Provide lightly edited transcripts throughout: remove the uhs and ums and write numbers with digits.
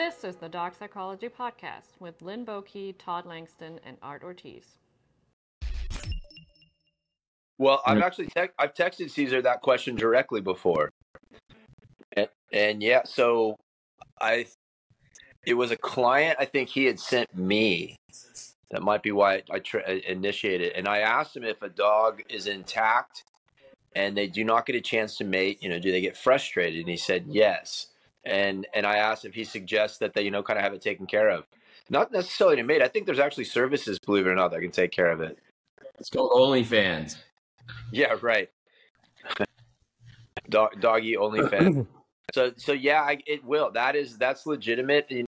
This is the Dog Psychology Podcast with Linn Boyke, Todd Langston, and Art Ortiz. Well, I've texted Cesar that question directly before, and yeah, so it was a client I think he had sent me. That might be why I initiated, and I asked him if a dog is intact and they do not get a chance to mate, you know, do they get frustrated? And he said yes. And I asked if he suggests that they, you know, kind of have it taken care of. Not necessarily to mate. I think there's actually services, believe it or not, that can take care of it. It's called OnlyFans. Yeah, right. Doggy OnlyFans. So yeah, it will. That's legitimate. And,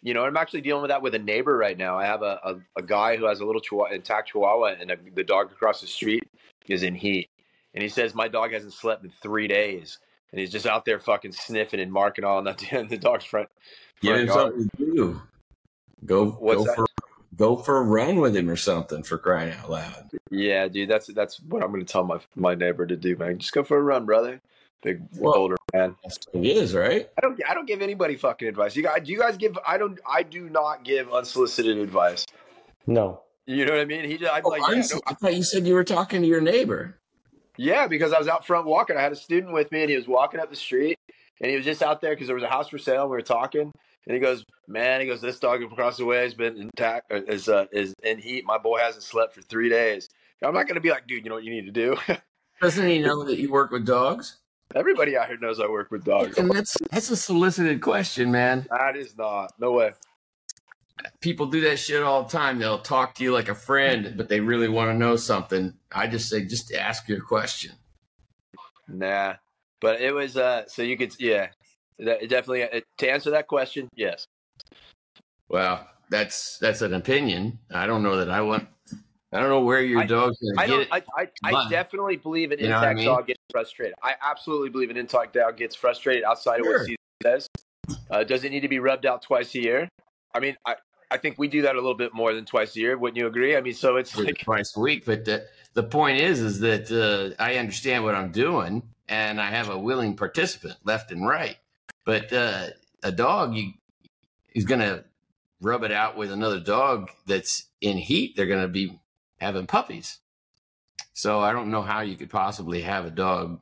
you know, I'm actually dealing with that with a neighbor right now. I have a guy who has a little intact chihuahua, and the dog across the street is in heat. And he says, my dog hasn't slept in 3 days. And he's just out there fucking sniffing and marking all on the dog's front yard. Do. Go for a run with him or something, for crying out loud. Yeah, dude, that's what I'm going to tell my neighbor to do, man. Just go for a run, brother. Big older man. He is, right? I don't give anybody fucking advice. I do not give unsolicited advice. No. You know what I mean? I thought you said you were talking to your neighbor. Yeah, because I was out front walking. I had a student with me, and he was walking up the street, and he was just out there because there was a house for sale. We were talking, and he goes, "Man," he goes, "this dog across the way has been intact, is in heat. My boy hasn't slept for 3 days." I'm not going to be like, "Dude, you know what you need to do." Doesn't he know that you work with dogs? Everybody out here knows I work with dogs. And that's a solicited question, man. That is not. No way. People do that shit all the time. They'll talk to you like a friend, but they really want to know something. I just say, just ask your question. Nah, but it was, so you could, yeah, definitely to answer that question. Yes. Well, that's an opinion. I don't know that I don't know where your dog's going to get it. I definitely believe an intact dog gets frustrated. I absolutely believe an intact dog gets frustrated outside of what Cesar says. Does it need to be rubbed out twice a year? I mean, I think we do that a little bit more than twice a year. Wouldn't you agree? I mean, so it's like twice a week. But the point is that I understand what I'm doing, and I have a willing participant left and right. But a dog is going to rub it out with another dog that's in heat. They're going to be having puppies. So I don't know how you could possibly have a dog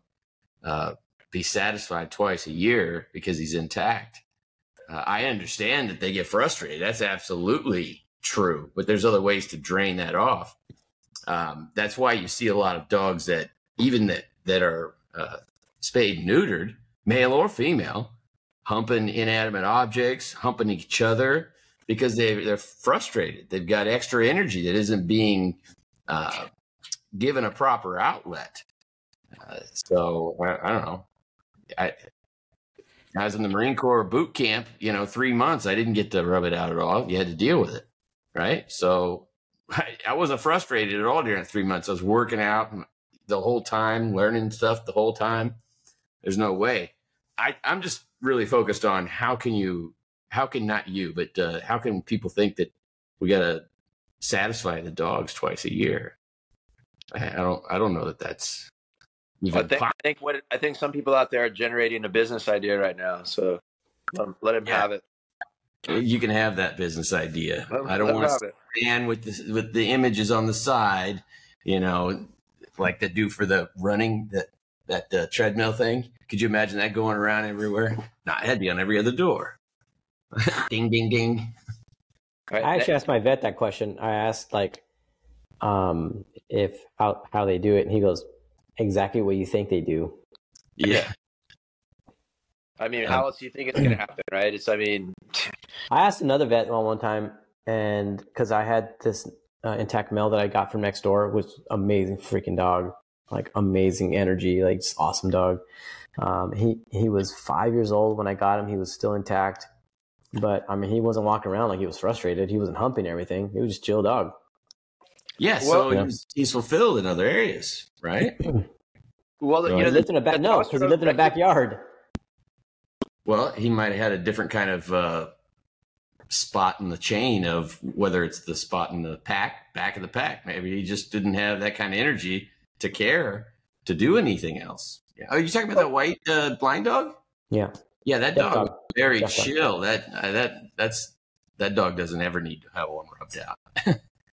be satisfied twice a year because he's intact. I understand that they get frustrated. That's absolutely true, but there's other ways to drain that off. That's why you see a lot of dogs that even that are spayed neutered, male or female, humping inanimate objects, humping each other because they're frustrated. They've got extra energy that isn't being given a proper outlet. So I don't know. I was in the Marine Corps boot camp, 3 months. I didn't get to rub it out at all. You had to deal with it, right? So I wasn't frustrated at all during 3 months. I was working out the whole time, learning stuff the whole time. There's no way. I'm just really focused on how can people think that we got to satisfy the dogs twice a year? I don't know that that's. I think some people out there are generating a business idea right now. So let him have it. You can have that business idea. I don't want to stand with the images on the side, like they do for the running, that treadmill thing. Could you imagine that going around everywhere? No, it had to be on every other door. Ding, ding, ding. Right, I actually asked my vet that question. I asked if how they do it, and he goes, exactly what you think they do. Yeah. I mean, how else do you think it's going to happen, right? I asked another vet one time, and because I had this intact male that I got from next door, which amazing freaking dog, like amazing energy, like just awesome dog. He was 5 years old when I got him. He was still intact, but I mean, he wasn't walking around like he was frustrated. He wasn't humping everything. He was just a chill dog. Yeah, well, so he's fulfilled in other areas, right? Well, he lived in a backyard. Well, he might have had a different kind of spot in the chain of whether it's the spot in the back of the pack. Maybe he just didn't have that kind of energy to care to do anything else. Yeah. Oh, you talking about that white blind dog? Yeah. Yeah, that dog was very chill. That dog doesn't ever need to have one rubbed out.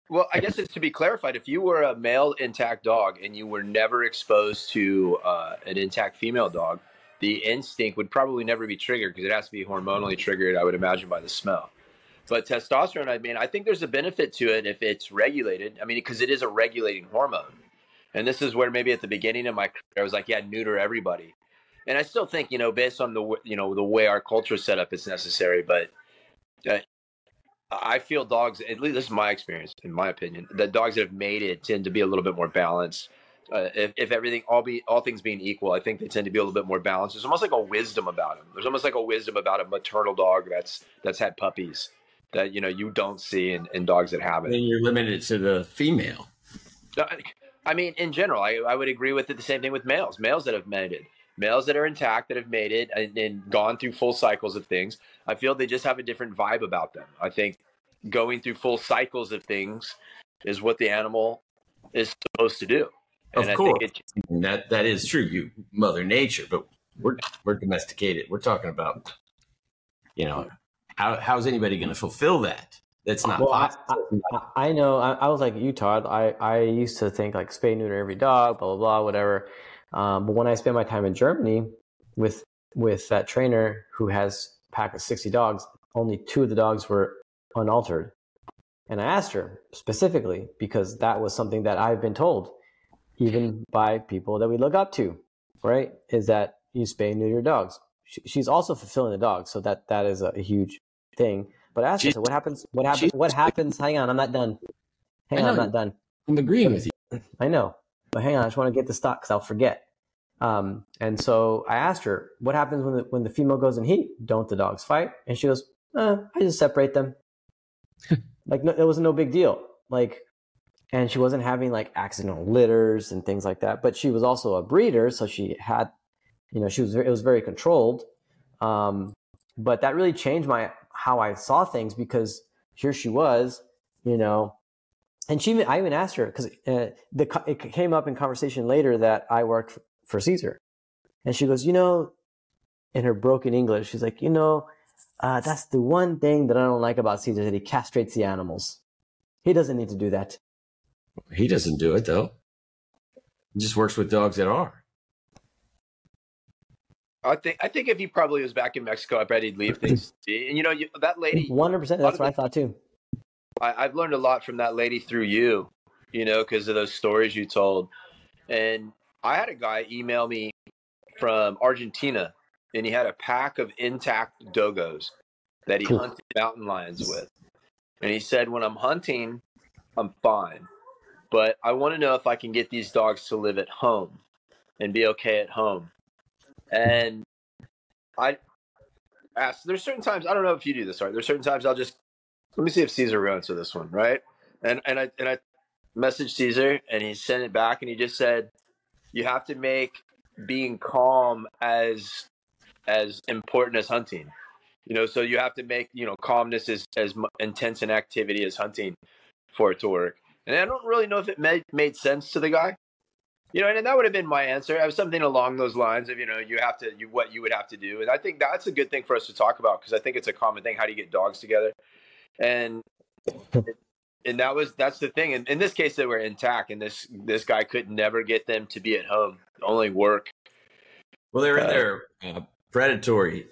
Well, I guess it's to be clarified. If you were a male intact dog and you were never exposed to an intact female dog, the instinct would probably never be triggered because it has to be hormonally triggered, I would imagine, by the smell. But testosterone, I mean, I think there's a benefit to it if it's regulated. I mean, because it is a regulating hormone. And this is where maybe at the beginning of my career, I was like, yeah, neuter everybody. And I still think, based on the way our culture is set up, it's necessary. But I feel dogs, at least this is my experience, in my opinion, that dogs that have mated tend to be a little bit more balanced. If everything, all things being equal, I think they tend to be a little bit more balanced. There's almost like a wisdom about them. There's almost like a wisdom about a maternal dog that's had puppies that you don't see in dogs that haven't. Then you're limited to the female. I mean, in general, I would agree with it. The same thing with males. Males that have mated. Males that are intact, that have mated and gone through full cycles of things, I feel they just have a different vibe about them. I think going through full cycles of things is what the animal is supposed to do. And of course, that is true. You, Mother Nature, but we're domesticated. We're talking about, how is anybody going to fulfill that? That's not possible. I know. I was like you, Todd. I used to think like spay neuter every dog, blah blah blah, whatever. But when I spent my time in Germany with that trainer who has a pack of 60 dogs, only 2 of the dogs were unaltered. And I asked her specifically because that was something that I've been told, even by people that we look up to, right? Is that you spay and neuter your dogs. She's also fulfilling the dogs. So that is a huge thing. But I asked her, so what happens? Hang on, I'm not done. I'm not done. I'm agreeing with you. I know. But hang on, I just want to get the stock because I'll forget. And so I asked her, what happens when the female goes in heat? Don't the dogs fight? And she goes, I just separate them. Like, no, it was no big deal. Like, and she wasn't having like accidental litters and things like that. But she was also a breeder, so she had, it was very controlled. But that really changed how I saw things, because here she was, And I even asked her, because it came up in conversation later that I worked for Cesar. And she goes, in her broken English, she's like, that's the one thing that I don't like about Cesar, that he castrates the animals. He doesn't need to do that. He doesn't do it, though. He just works with dogs that are. I think if he probably was back in Mexico, I bet he'd leave things. And, that lady... 100%, that's what I thought, too. I've learned a lot from that lady through you, because of those stories you told. And I had a guy email me from Argentina, and he had a pack of intact dogos that he hunted mountain lions with. And he said, when I'm hunting, I'm fine. But I want to know if I can get these dogs to live at home and be okay at home. And I asked, there's certain times, I don't know if you do this, right? There's certain times I'll just, let me see if Cesar will answer this one, right? And I messaged Cesar, and he sent it back, and he just said, "You have to make being calm as important as hunting, So you have to make calmness as intense an activity as hunting for it to work." And I don't really know if it made sense to the guy, And that would have been my answer. I was something along those lines of what you would have to do. And I think that's a good thing for us to talk about, because I think it's a common thing. How do you get dogs together? And that's the thing. And in this case, they were intact, and this guy could never get them to be at home, only work. Well, they're in their predatory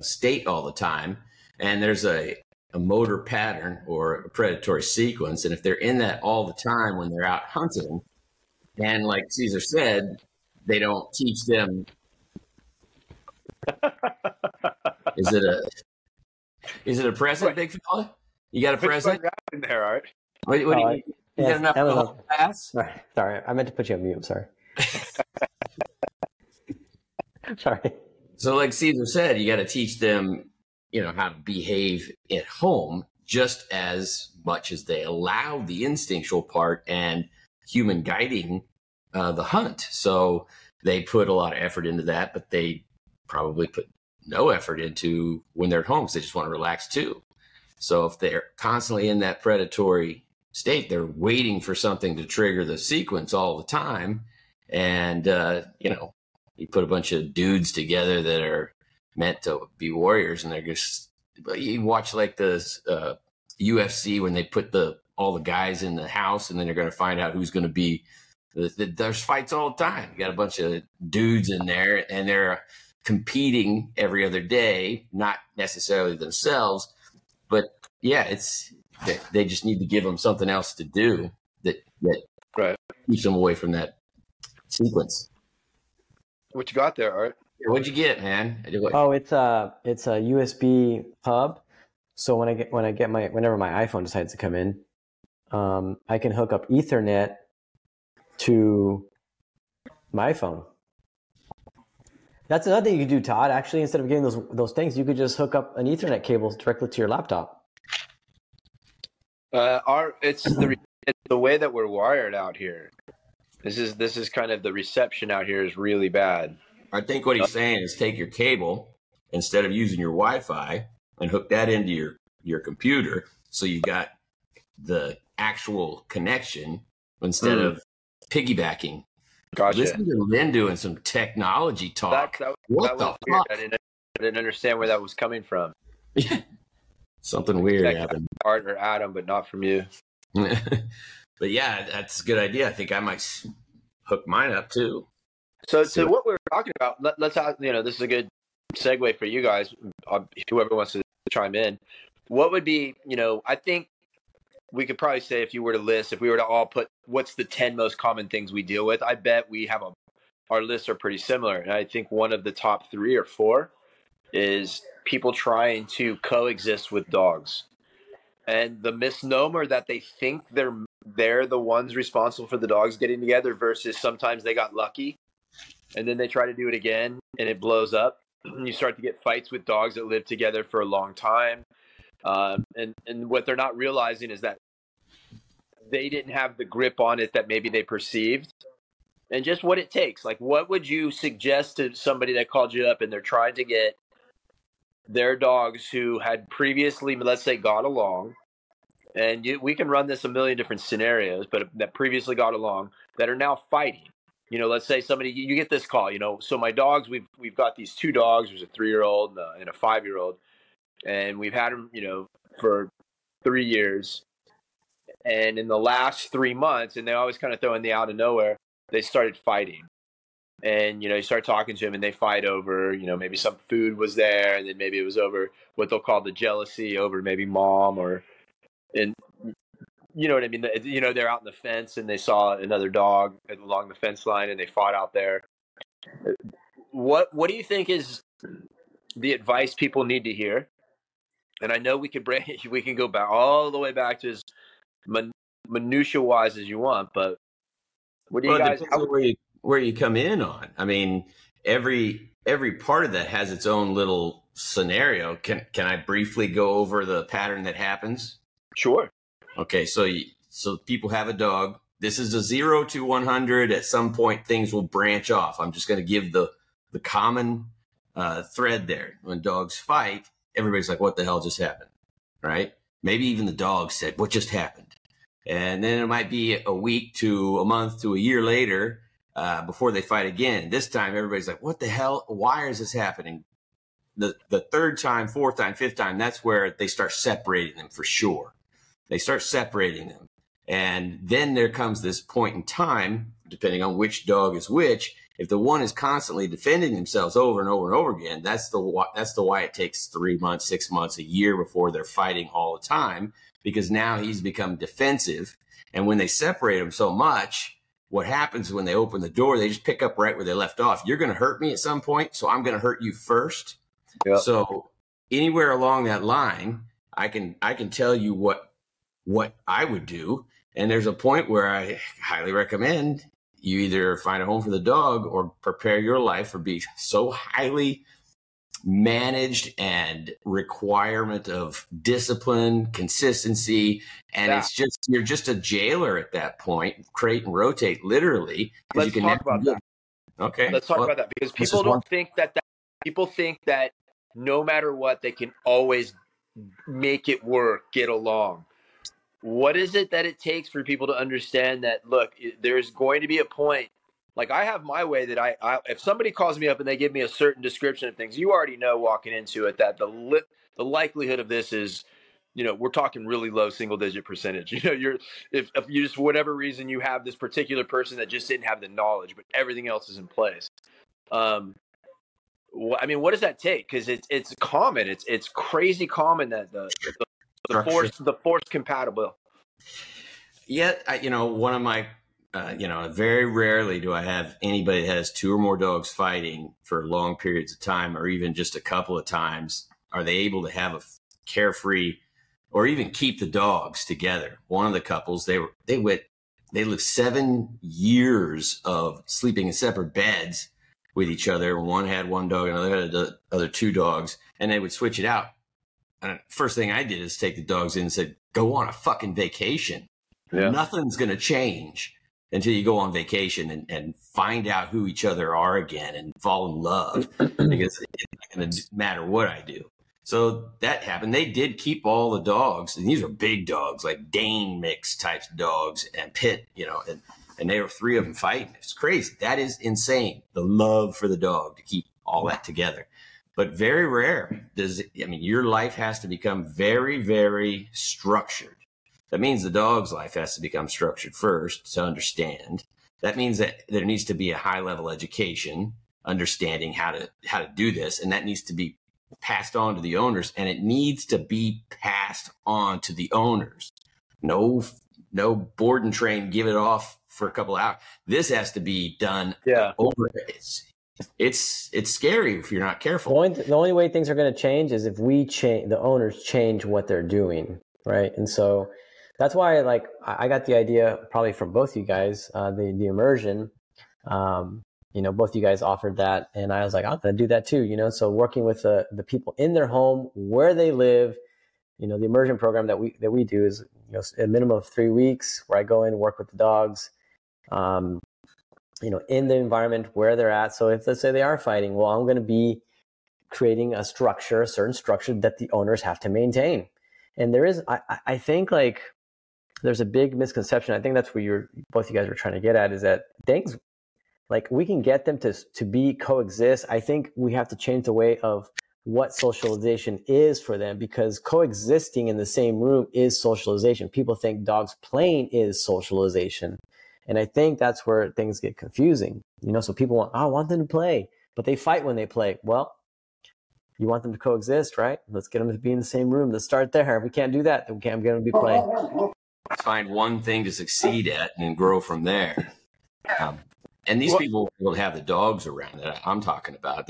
state all the time, and there's a motor pattern or a predatory sequence. And if they're in that all the time when they're out hunting, and like Cesar said, they don't teach them. Is it a present, big fella? You got a present in there, Art? What do you mean? You got enough for the class? Sorry, I meant to put you on mute. I'm sorry. Sorry. So, like Cesar said, you got to teach them, how to behave at home just as much as they allow the instinctual part and human guiding the hunt. So they put a lot of effort into that, but they probably put no effort into when they're at home because they just want to relax too. So if they're constantly in that predatory state, they're waiting for something to trigger the sequence all the time. And, you put a bunch of dudes together that are meant to be warriors, and they're just, you watch like the UFC when they put all the guys in the house, and then they're going to find out who's going to be. There's fights all the time. You got a bunch of dudes in there, and they're competing every other day, not necessarily themselves, but yeah, they just need to give them something else to do that right. keeps them away from that sequence. What you got there, Art? What'd you get, man? Oh, it's a USB hub. So whenever my iPhone decides to come in, I can hook up Ethernet to my phone. That's another thing you could do, Todd. Actually, instead of getting those things, you could just hook up an Ethernet cable directly to your laptop. It's the way that we're wired out here. This is kind of the reception out here is really bad. I think what he's saying is take your cable instead of using your Wi-Fi and hook that into your computer, so you got the actual connection instead of piggybacking. Gotcha. Listen to Linn doing some technology talk. What the fuck? I didn't understand where that was coming from. Something weird happened. Art or Adam, but not from you. But yeah, that's a good idea. I think I might hook mine up too. So what we were talking about, let's have, this is a good segue for you guys, whoever wants to chime in. What would be, I think we could probably say if we were to all put what's the 10 most common things we deal with, I bet we have our lists are pretty similar. And I think one of the top 3 or 4 is people trying to coexist with dogs. And the misnomer that they think they're the ones responsible for the dogs getting together versus sometimes they got lucky. And then they try to do it again, and it blows up. You start to get fights with dogs that live together for a long time. And what they're not realizing is that they didn't have the grip on it that maybe they perceived. And just what it takes. Like, what would you suggest to somebody that called you up and they're trying to get their dogs who had previously, let's say, got along, and we can run this a million different scenarios, but that previously got along that are now fighting? Let's say somebody, you get this call, so my dogs, we've got these 2 dogs, there's a 3-year-old and a 5-year-old, and we've had them, for 3 years. And in the last 3 months, and they always kind of throw in the out of nowhere, they started fighting. And, you start talking to them and they fight over, maybe some food was there, and then maybe it was over what they'll call the jealousy over maybe mom and you know what I mean? They're out in the fence and they saw another dog along the fence line and they fought out there. What do you think is the advice people need to hear? And I know we can go back all the way back to as minutia-wise as you want, but what do you guys? Where you come in on? I mean, every part of that has its own little scenario. Can I briefly go over the pattern that happens? Sure. Okay, so people have a dog. This is a 0 to 100. At some point, things will branch off. I'm just going to give the common thread there. When dogs fight, everybody's like, "What the hell just happened?" Right? Maybe even the dog said, "What just happened?" And then it might be a week to a month to a year later before they fight again. This time, everybody's like, "What the hell? Why is this happening?" The third time, fourth time, fifth time, that's where they start separating them for sure. They start separating them. And then there comes this point in time, depending on which dog is which, if the one is constantly defending themselves over and over and over again, that's the why it takes 3 months, 6 months, a year before they're fighting all the time, because now he's become defensive. And when they separate him so much, what happens when they open the door, they just pick up right where they left off. You're going to hurt me at some point, so I'm going to hurt you first. Yep. So anywhere along that line, I can tell you what I would do. And there's a point where I highly recommend you either find a home for the dog or prepare your life for being so highly managed and requirement of discipline, consistency. And yeah. It's just, you're just a jailer at that point, crate and rotate, literally. Let's talk about that. Okay. Let's talk about that, because people don't think that people think that no matter what, they can always make it work, get along. What is it that it takes for people to understand that, look, there's going to be a point Like, I have my way that I if somebody calls me up and they give me a certain description of things, you already know walking into it that the likelihood of this is, you know, we're talking really low single digit percentage. You know, you're if you just, for whatever reason, you have this particular person that just didn't have the knowledge, but everything else is in place. I mean, what does that take? Because it's common. It's crazy common that the force compatible. Yeah, you know, one of my you know, very rarely do I have anybody that has two or more dogs fighting for long periods of time, or even just a couple of times. Are they able to have a carefree, or even keep the dogs together? One of the couples, they lived 7 years of sleeping in separate beds with each other. One had one dog, another had the other two dogs, and they would switch it out. And first thing I did is take the dogs in and said, "Go on a fucking vacation. Yeah. Nothing's going to change until you go on vacation and find out who each other are again and fall in love, because it's not going to matter what I do." So that happened. They did keep all the dogs, and these are big dogs, like Dane mix types of dogs and pit, you know, and they were three of them fighting. It's crazy. That is insane. The love for the dog to keep all that together, but very rare. Your life has to become very, very structured. That means the dog's life has to become structured first to understand. That means that there needs to be a high level education, understanding how to do this. And that needs to be passed on to the owners, and it needs to be passed on to the owners. No board and train, give it off for a couple of hours. This has to be done. Yeah. Over. It's scary if you're not careful. The only way things are going to change is if we change, the owners change what they're doing. Right. And so, that's why, like, I got the idea probably from both you guys, the immersion. You know, both you guys offered that, and I was like, I'm going to do that too. You know, so working with the people in their home where they live. You know, the immersion program that we do is, you know, a minimum of 3 weeks where I go in and work with the dogs. You know, in the environment where they're at. So if, let's say, they are fighting, well, I'm going to be creating a certain structure that the owners have to maintain. And there is, I think, like, there's a big misconception. I think that's where both you guys are trying to get at, is that things, like, we can get them to be coexist. I think we have to change the way of what socialization is for them, because coexisting in the same room is socialization. People think dogs playing is socialization. And I think that's where things get confusing. You know, so people I want them to play, but they fight when they play. Well, you want them to coexist, right? Let's get them to be in the same room. Let's start there. If we can't do that, then we can't get them to be playing. Find one thing to succeed at and grow from there. And these people will have the dogs around that I'm talking about.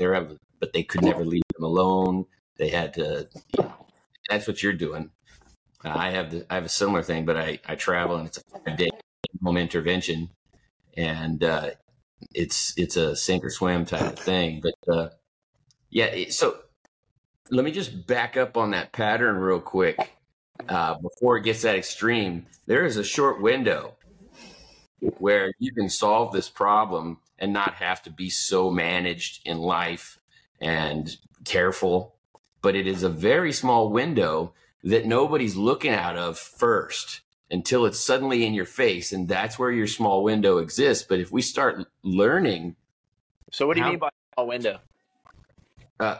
But they could never leave them alone. They had to. You know, that's what you're doing. I have a similar thing, but I travel, and it's a 5-day home intervention, and it's a sink or swim type of thing. But so. Let me just back up on that pattern real quick before it gets that extreme. There is a short window where you can solve this problem and not have to be so managed in life and careful. But it is a very small window that nobody's looking out of first until it's suddenly in your face. And that's where your small window exists. But if we start learning. So what do you mean by small window?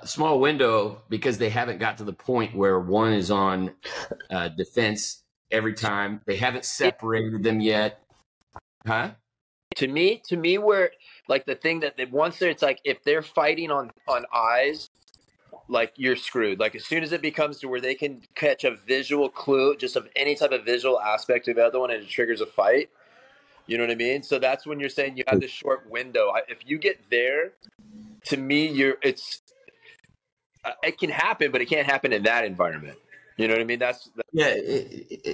Small window, because they haven't got to the point where one is on defense every time. They haven't separated them yet. Huh? To me, where, like, the thing that once it's like, if they're fighting on eyes, like, you're screwed. Like, as soon as it becomes to where they can catch a visual clue, just of any type of visual aspect of the other one, and it triggers a fight. You know what I mean? So that's when you're saying you have this short window. If you get there, to me, it can happen, but it can't happen in that environment. You know what I mean?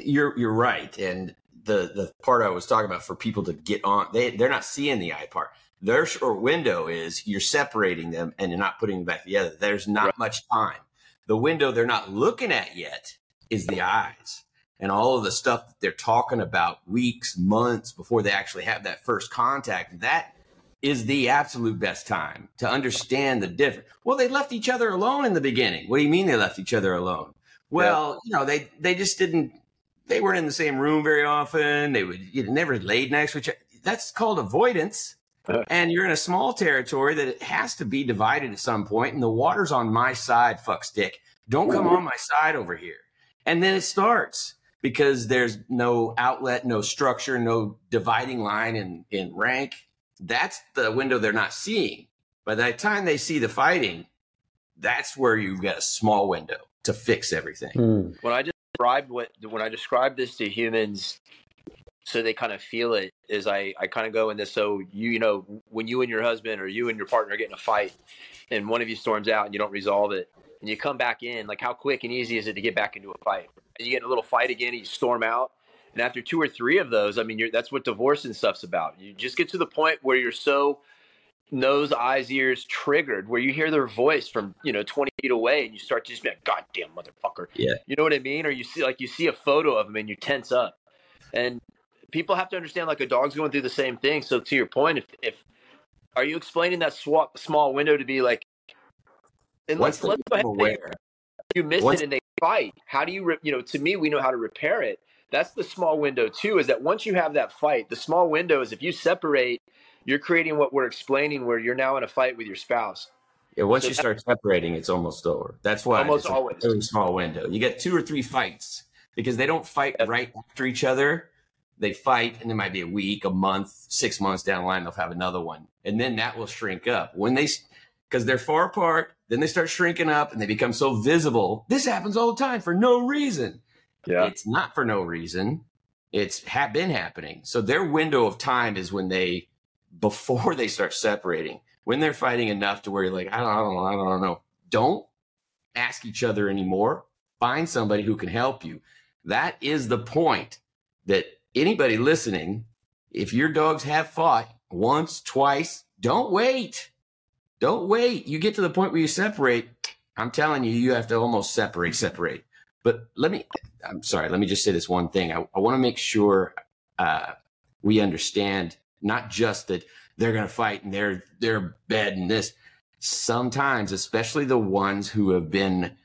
You're right. And the part I was talking about for people to get on, they're not seeing the eye part. Their short window is you're separating them and you're not putting them back together. There's not much time. The window they're not looking at yet is the eyes, and all of the stuff that they're talking about weeks, months before they actually have that first contact. That is the absolute best time to understand the difference. Well, they left each other alone in the beginning. What do you mean they left each other alone? Well, you know, they just didn't, they weren't in the same room very often. They would, you know, never laid next to each other. That's called avoidance. And you're in a small territory that it has to be divided at some point, and the water's on my side, fuck stick. Don't come on my side over here. And then it starts because there's no outlet, no structure, no dividing line in rank. That's the window they're not seeing. By the time they see the fighting, that's where you've got a small window to fix everything. When I described this to humans, so they kind of feel it, is I kind of go in this. So, you know, when you and your husband or you and your partner get in a fight and one of you storms out and you don't resolve it and you come back in, like, how quick and easy is it to get back into a fight? And you get in a little fight again and you storm out. And after 2 or 3 of those, I mean, that's what divorce and stuff's about. You just get to the point where you're so nose, eyes, ears triggered, where you hear their voice from, you know, 20 feet away and you start to just be like, goddamn motherfucker. Yeah. You know what I mean? Or you see a photo of them and you tense up. And people have to understand, like, a dog's going through the same thing. So to your point, if are you explaining that small window to be like, and let's go ahead there. You miss it and they fight. How do you, to me, we know how to repair it. That's the small window too, is that once you have that fight, the small window is if you separate, you're creating what we're explaining where you're now in a fight with your spouse. Yeah, once you start separating, it's almost over. That's why almost it's always a very small window. You get 2 or 3 fights because they don't fight right after each other. They fight, and it might be a week, a month, 6 months down the line, they'll have another one. And then that will shrink up. Because they're far apart, then they start shrinking up, and they become so visible. This happens all the time for no reason. Yeah. It's not for no reason. It's been happening. So their window of time is before they start separating, when they're fighting enough to where you're like, I don't know. Don't ask each other anymore. Find somebody who can help you. That is the point that – anybody listening, if your dogs have fought once, twice, don't wait. Don't wait. You get to the point where you separate. I'm telling you, you have to almost separate. But let me just say this one thing. I want to make sure we understand not just that they're going to fight and they're bad and this. Sometimes, especially the ones who have been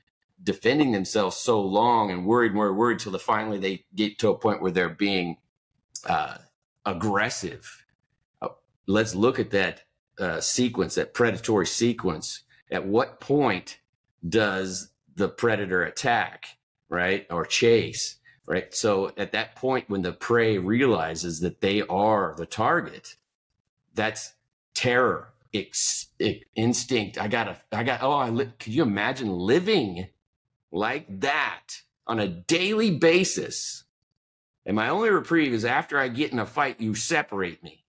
defending themselves so long and worried till finally they get to a point where they're being aggressive. Let's look at that sequence, that predatory sequence. At what point does the predator attack, right? Or chase, right? So at that point when the prey realizes that they are the target, that's terror, instinct. Could you imagine living like that on a daily basis? And my only reprieve is after I get in a fight, you separate me.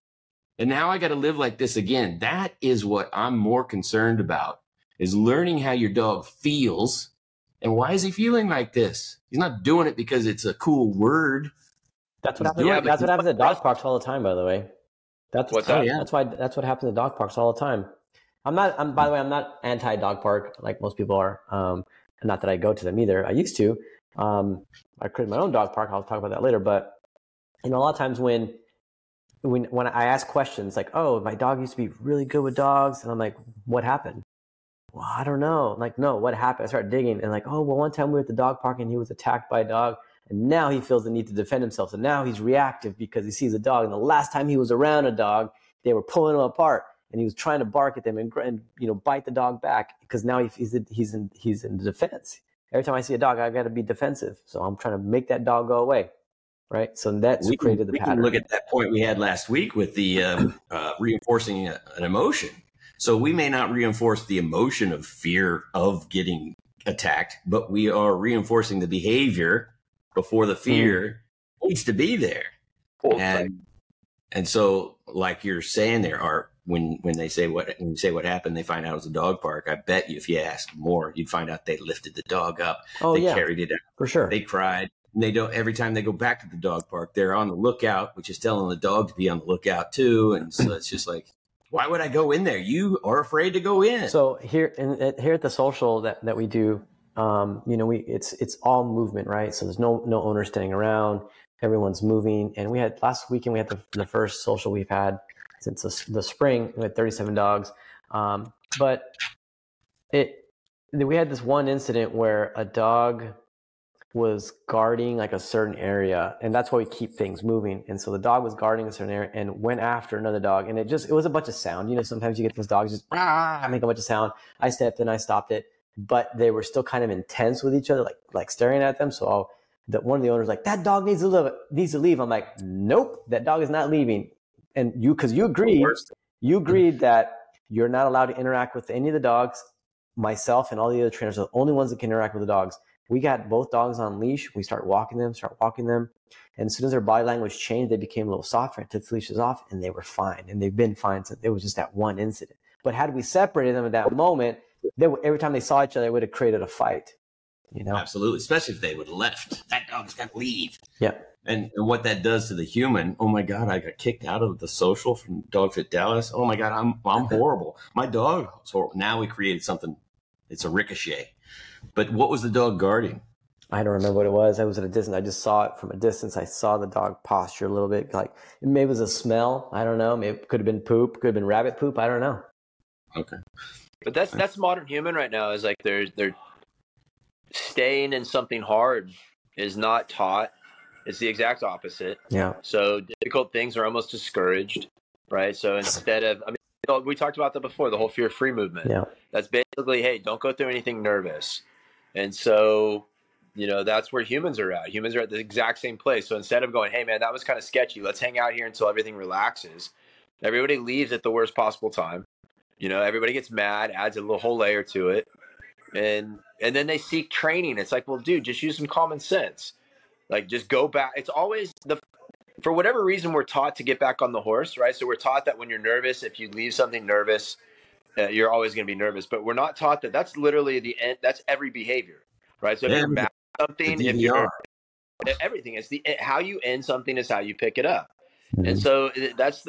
And now I got to live like this again. That is what I'm more concerned about, is learning how your dog feels. And why is he feeling like this? He's not doing it because it's a cool word. That's what happens. That's what happens at dog parks all the time, by the way. That's what happens at dog parks all the time. By the way, I'm not anti dog park like most people are. Not that I go to them either. I used to. I created my own dog park. I'll talk about that later. But a lot of times when I ask questions like, "Oh, my dog used to be really good with dogs," and I'm like, "What happened?" Well, I don't know. I'm like, no, what happened? I start digging and like, oh, well, one time we were at the dog park and he was attacked by a dog, and now he feels the need to defend himself. So now he's reactive because he sees a dog. And the last time he was around a dog, they were pulling him apart, and he was trying to bark at them and bite the dog back because now he's in defense. Every time I see a dog, I've got to be defensive. So I'm trying to make that dog go away, right? So that's created the pattern. We can look at that point we had last week with the reinforcing an emotion. So we may not reinforce the emotion of fear of getting attacked, but we are reinforcing the behavior before the fear needs to be there. Cool. And so, like you're saying there, Art, when you say what happened, they find out it was a dog park. I bet you if you asked more, you'd find out they lifted the dog up. Oh, they carried it out. For sure. They cried. And they don't. Every time they go back to the dog park, they're on the lookout, which is telling the dog to be on the lookout too. And so it's just like, why would I go in there? You are afraid to go in. So here at the social that we do, it's all movement, right? So there's no owner standing around. Everyone's moving. And we had last weekend, we had the first social we've had since the spring. We had 37 dogs. But we had this one incident where a dog was guarding like a certain area, and that's why we keep things moving. And so the dog was guarding a certain area and went after another dog, and it was a bunch of sound. You know, sometimes you get those dogs just make a bunch of sound. I stepped in, I stopped it, but they were still kind of intense with each other, like staring at them. So one of the owners like, that dog needs to leave. I'm like, nope, that dog is not leaving. And you agreed that you're not allowed to interact with any of the dogs. Myself and all the other trainers are the only ones that can interact with the dogs. We got both dogs on leash. We start walking them. And as soon as their body language changed, they became a little softer. I took the leashes off and they were fine. And they've been fine since. It was just that one incident. But had we separated them at that moment, every time they saw each other, it would have created a fight. You know? Absolutely. Especially if they would have left. That dog's got to leave. Yeah. And what that does to the human, oh my God, I got kicked out of the social from DogFit Dallas. Oh my God, I'm horrible. My dog was horrible. Now we created something. It's a ricochet. But what was the dog guarding? I don't remember what it was. I was at a distance. I just saw it from a distance. I saw the dog posture a little bit. Like maybe it was a smell. I don't know. Maybe it could have been poop. Could have been rabbit poop. I don't know. Okay. But that's modern human right now. Is like they're staying in something hard is not taught. It's the exact opposite. Yeah. So difficult things are almost discouraged, right? So instead of, we talked about that before, the whole fear-free movement. Yeah. That's basically, hey, don't go through anything nervous. And so, that's where humans are at. Humans are at the exact same place. So instead of going, hey, man, that was kind of sketchy. Let's hang out here until everything relaxes. Everybody leaves at the worst possible time. Everybody gets mad, adds a little whole layer to it. And then they seek training. It's like, well, dude, just use some common sense. Like, just go back. It's always for whatever reason, we're taught to get back on the horse, right? So we're taught that when you're nervous, if you leave something nervous, you're always going to be nervous. But we're not taught that that's literally the end. That's every behavior, right? So if you're back on something, if you're everything, how you end something is how you pick it up. Mm-hmm. And so that's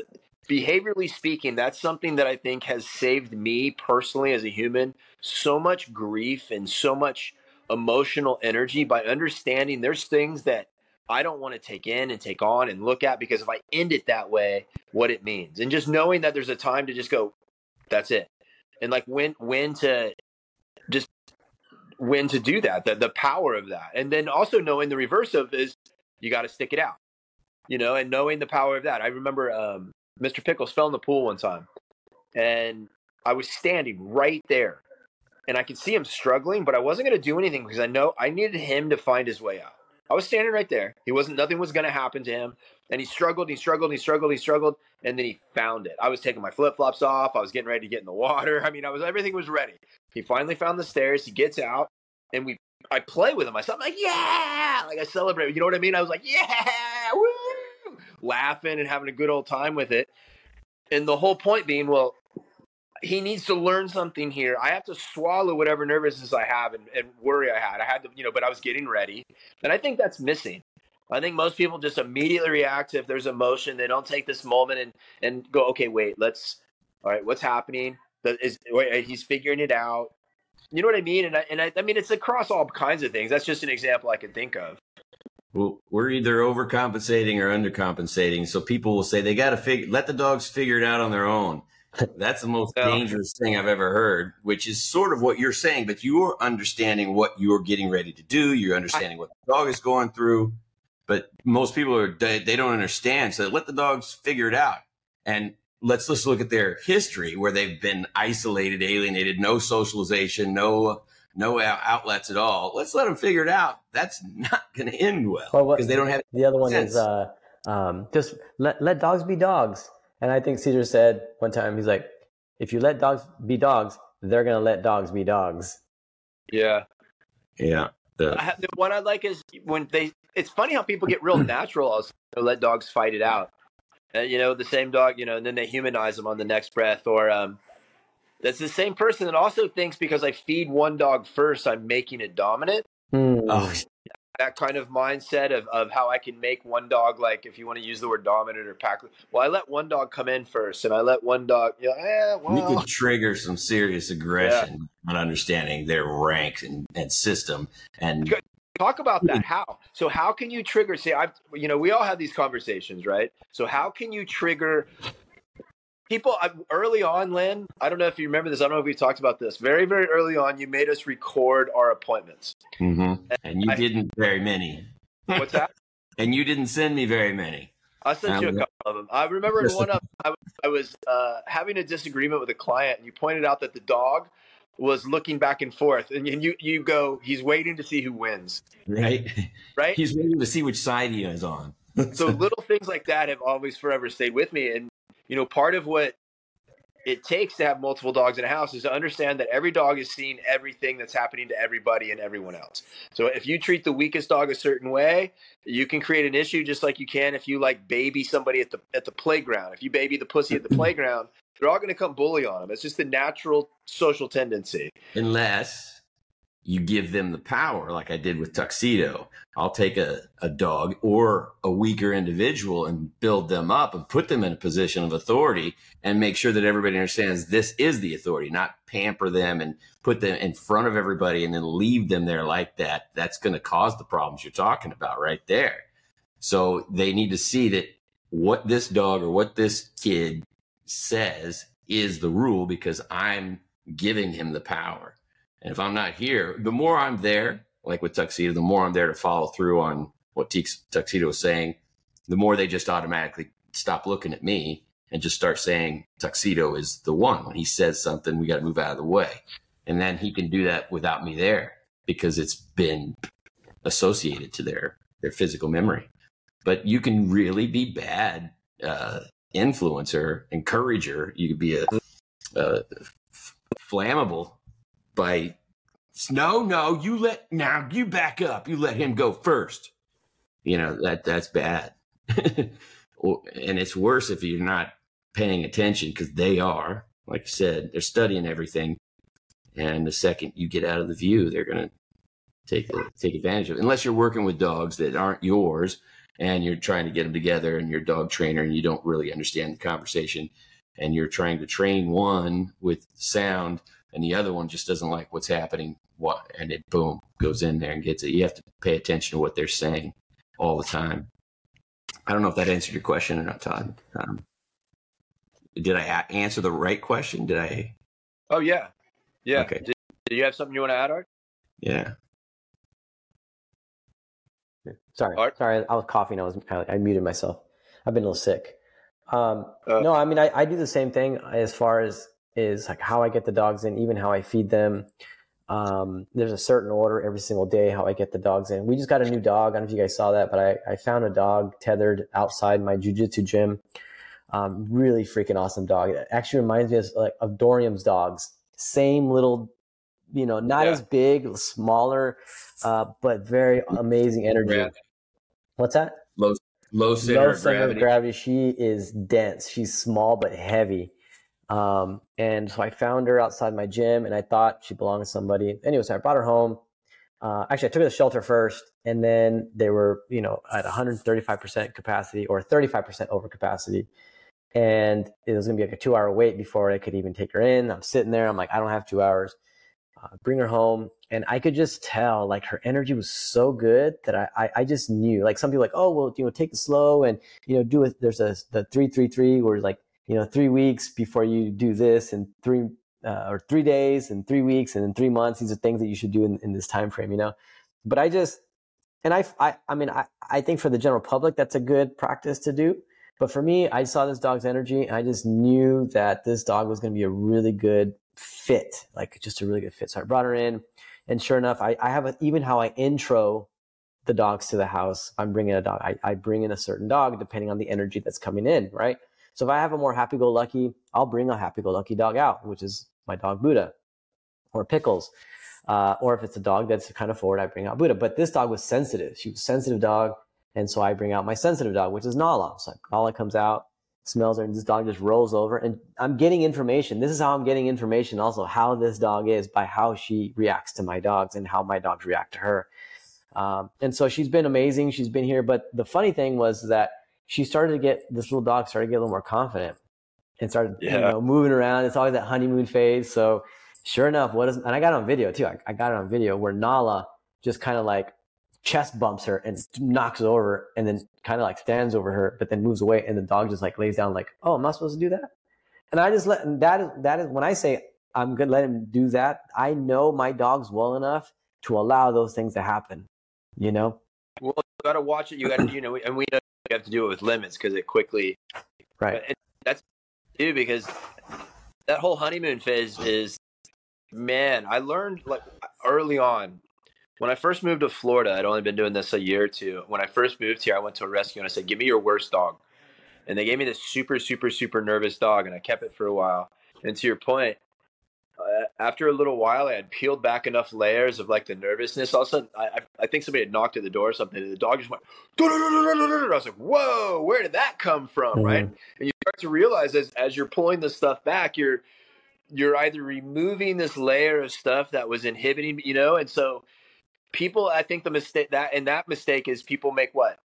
behaviorally speaking, that's something that I think has saved me personally as a human so much grief and so much emotional energy by understanding there's things that I don't want to take in and take on and look at, because if I end it that way, what it means, and just knowing that there's a time to just go, that's it. And like when to do that, the power of that. And then also knowing the reverse of is you got to stick it out, and knowing the power of that. I remember Mr. Pickles fell in the pool one time and I was standing right there and I could see him struggling, but I wasn't going to do anything because I know I needed him to find his way out. I was standing right there. Nothing was going to happen to him. And he struggled. And then he found it. I was taking my flip-flops off. I was getting ready to get in the water. Everything was ready. He finally found the stairs. He gets out and I play with him. I'm like, yeah, like I celebrate. You know what I mean? I was like, yeah, woo, laughing and having a good old time with it. And the whole point being, well, he needs to learn something here. I have to swallow whatever nervousness I have and worry I had. I had to, but I was getting ready. And I think that's missing. I think most people just immediately react if there's emotion. They don't take this moment and go, okay, wait, what's happening? He's figuring it out. You know what I mean? And I mean, it's across all kinds of things. That's just an example I can think of. Well, we're either overcompensating or undercompensating. So people will say they got to let the dogs figure it out on their own. That's the most dangerous thing I've ever heard, which is sort of what you're saying, but you're understanding what you're getting ready to do. You're understanding what the dog is going through, but most people they don't understand. So let the dogs figure it out. And let's just look at their history where they've been isolated, alienated, no socialization, no outlets at all. Let's let them figure it out. That's not going to end well because they don't have the other sense. One is just let dogs be dogs. And I think Cesar said one time, he's like, if you let dogs be dogs, they're going to let dogs be dogs. Yeah. Yeah. The one I like is it's funny how people get real natural. Also, let dogs fight it out. The same dog, and then they humanize them on the next breath. Or that's the same person that also thinks because I feed one dog first, I'm making it dominant. Mm. Oh, that kind of mindset of how I can make one dog, like if you want to use the word dominant or pack, well, I let one dog come in first and I let one dog, You could trigger some serious aggression on understanding their rank and system. And talk about that. How? So how can you trigger, we all have these conversations, right? So how can you trigger people early on, Lynn, I don't know if you remember this. I don't know if we talked about this. Very, very early on, you made us record our appointments. Mm-hmm. And you didn't very many. What's that? And you didn't send me very many. I sent you a couple of them. I remember one of them, I was having a disagreement with a client, and you pointed out that the dog was looking back and forth, and you go, he's waiting to see who wins. Right? He's waiting to see which side he is on. So little things like that have always forever stayed with me. And, you know, part of what it takes to have multiple dogs in a house is to understand that every dog is seeing everything that's happening to everybody and everyone else. So if you treat the weakest dog a certain way, you can create an issue, just like you can if you like baby somebody at the playground. If you baby the pussy at the playground, they're all going to come bully on them. It's just the natural social tendency. Unless you give them the power, like I did with Tuxedo. I'll take a dog or a weaker individual and build them up and put them in a position of authority and make sure that everybody understands this is the authority, not pamper them and put them in front of everybody and then leave them there like that. That's going to cause the problems you're talking about right there. So they need to see that what this dog or what this kid says is the rule, because I'm giving him the power. And if I'm not here, the more I'm there, like with Tuxedo, the more I'm there to follow through on what Tuxedo was saying, the more they just automatically stop looking at me and just start saying Tuxedo is the one. When he says something, we got to move out of the way. And then he can do that without me there because it's been associated to their physical memory. But you can really be bad influencer, encourager. You could be a flammable by no, you let, now you back up, you let him go first. You know, that's bad. And it's worse if you're not paying attention, because they are, like you said, they're studying everything. And the second you get out of the view, they're going to take advantage of it. Unless you're working with dogs that aren't yours and you're trying to get them together and you're a dog trainer and you don't really understand the conversation and you're trying to train one with sound and the other one just doesn't like what's happening, and it, boom, goes in there and gets it. You have to pay attention to what they're saying all the time. I don't know if that answered your question or not, Todd. Did I answer the right question? Did I? Oh, yeah. Yeah. Okay. Did you have something you want to add, Art? Yeah. Sorry. Art? Sorry, I was coughing. I muted myself. I've been a little sick. No, I mean, I do the same thing as far as is like how I get the dogs in, even how I feed them. There's a certain order every single day how I get the dogs in. We just got a new dog. I don't know if you guys saw that, but I found a dog tethered outside my jiu-jitsu gym. Really freaking awesome dog. It actually reminds me of Dorian's dogs. Same little, you know, not as big, smaller, but very amazing energy. What's that? Low center of gravity. She is dense. She's small but heavy. And so I found her outside my gym and I thought she belonged to somebody. Anyway, so I brought her home. Actually I took her to the shelter first, and then they were, you know, at 135% capacity or 35% over capacity. And it was going to be like a 2-hour wait before I could even take her in. I'm sitting there. I'm like, I don't have 2 hours, bring her home. And I could just tell, like, her energy was so good that I just knew, like, some people like, oh, well, you know, take it slow and, you know, do it. There's the 3-3-3 where, like, you know, 3 weeks before you do this, and 3 days and 3 weeks and then 3 months. These are things that you should do in this time frame, you know. But I just, and I mean I think for the general public that's a good practice to do, but for me, I saw this dog's energy and I just knew that this dog was going to be a really good fit, like just a really good fit. So I brought her in, and sure enough, I have even how I intro the dogs to the house. I'm bringing a dog, I bring in a certain dog depending on the energy that's coming in, right? So if I have a more happy-go-lucky, I'll bring a happy-go-lucky dog out, which is my dog Buddha or Pickles. Or if it's a dog that's kind of forward, I bring out Buddha. But this dog was sensitive. She was a sensitive dog. And so I bring out my sensitive dog, which is Nala. So Nala comes out, smells her, and this dog just rolls over. And I'm getting information. This is how I'm getting information also, how this dog is, by how she reacts to my dogs and how my dogs react to her. And so she's been amazing. She's been here. But the funny thing was that she started to get, this little dog started to get a little more confident and started, you know, moving around. It's always that honeymoon phase. So sure enough, and I got it on video too. I got it on video where Nala just kind of like chest bumps her and knocks over and then kind of like stands over her, but then moves away. And the dog just like lays down like, oh, I'm not supposed to do that. And I just let, and that is when I say I'm going to let him do that, I know my dogs well enough to allow those things to happen, you know? Well, you got to watch it. You got to, you know, and we know you have to do it with limits because it quickly. Right. And that's too, because that whole honeymoon phase is, man, I learned like early on. When I first moved to Florida, I'd only been doing this a year or two. When I first moved here, I went to a rescue and I said, give me your worst dog. And they gave me this super, super, super nervous dog, and I kept it for a while. And to your point, after a little while, I had peeled back enough layers of like the nervousness. All of a sudden, I think somebody had knocked at the door or something, and the dog just went, I was like, whoa, where did that come from, mm-hmm. right? And you start to realize as you're pulling this stuff back, you're either removing this layer of stuff that was inhibiting, you know, and so – people, I think the mistake that mistake is people make what?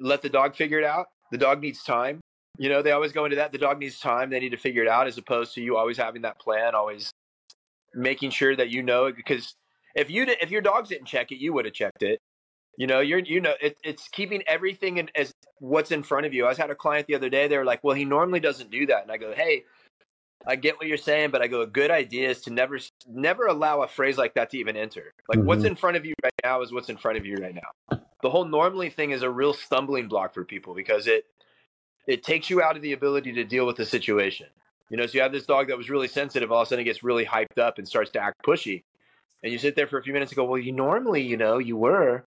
Let the dog figure it out. The dog needs time. You know, they always go into that. The dog needs time. They need to figure it out, as opposed to you always having that plan, always making sure that you know it. Because if your dogs didn't check it, you would have checked it. You know, it's keeping everything in as what's in front of you. I had a client the other day. They were like, well, he normally doesn't do that. And I go, hey, I get what you're saying, but I go, a good idea is to never allow a phrase like that to even enter. Like mm-hmm. what's in front of you right now is what's in front of you right now. The whole normally thing is a real stumbling block for people because it takes you out of the ability to deal with the situation. You know, so you have this dog that was really sensitive, all of a sudden it gets really hyped up and starts to act pushy. And you sit there for a few minutes and go, well, you normally, you know, you were,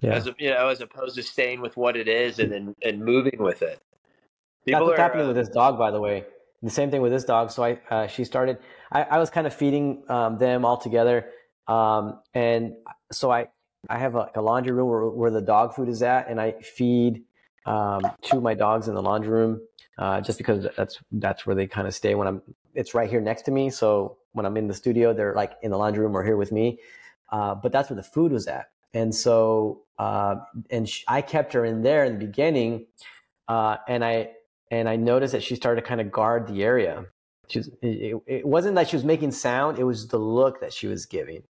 yeah. As opposed to staying with what it is and then, and moving with it. People That's what's happening with this dog, by the way. The same thing with this dog. So she started. I was kind of feeding them all together, and so I have a laundry room where the dog food is at, and I feed two of my dogs in the laundry room, just because that's where they kind of stay when I'm. It's right here next to me, so when I'm in the studio, they're like in the laundry room or here with me. But that's where the food was at, and so I kept her in there in the beginning, And I noticed that she started to kind of guard the area. It wasn't that she was making sound. It was the look that she was giving.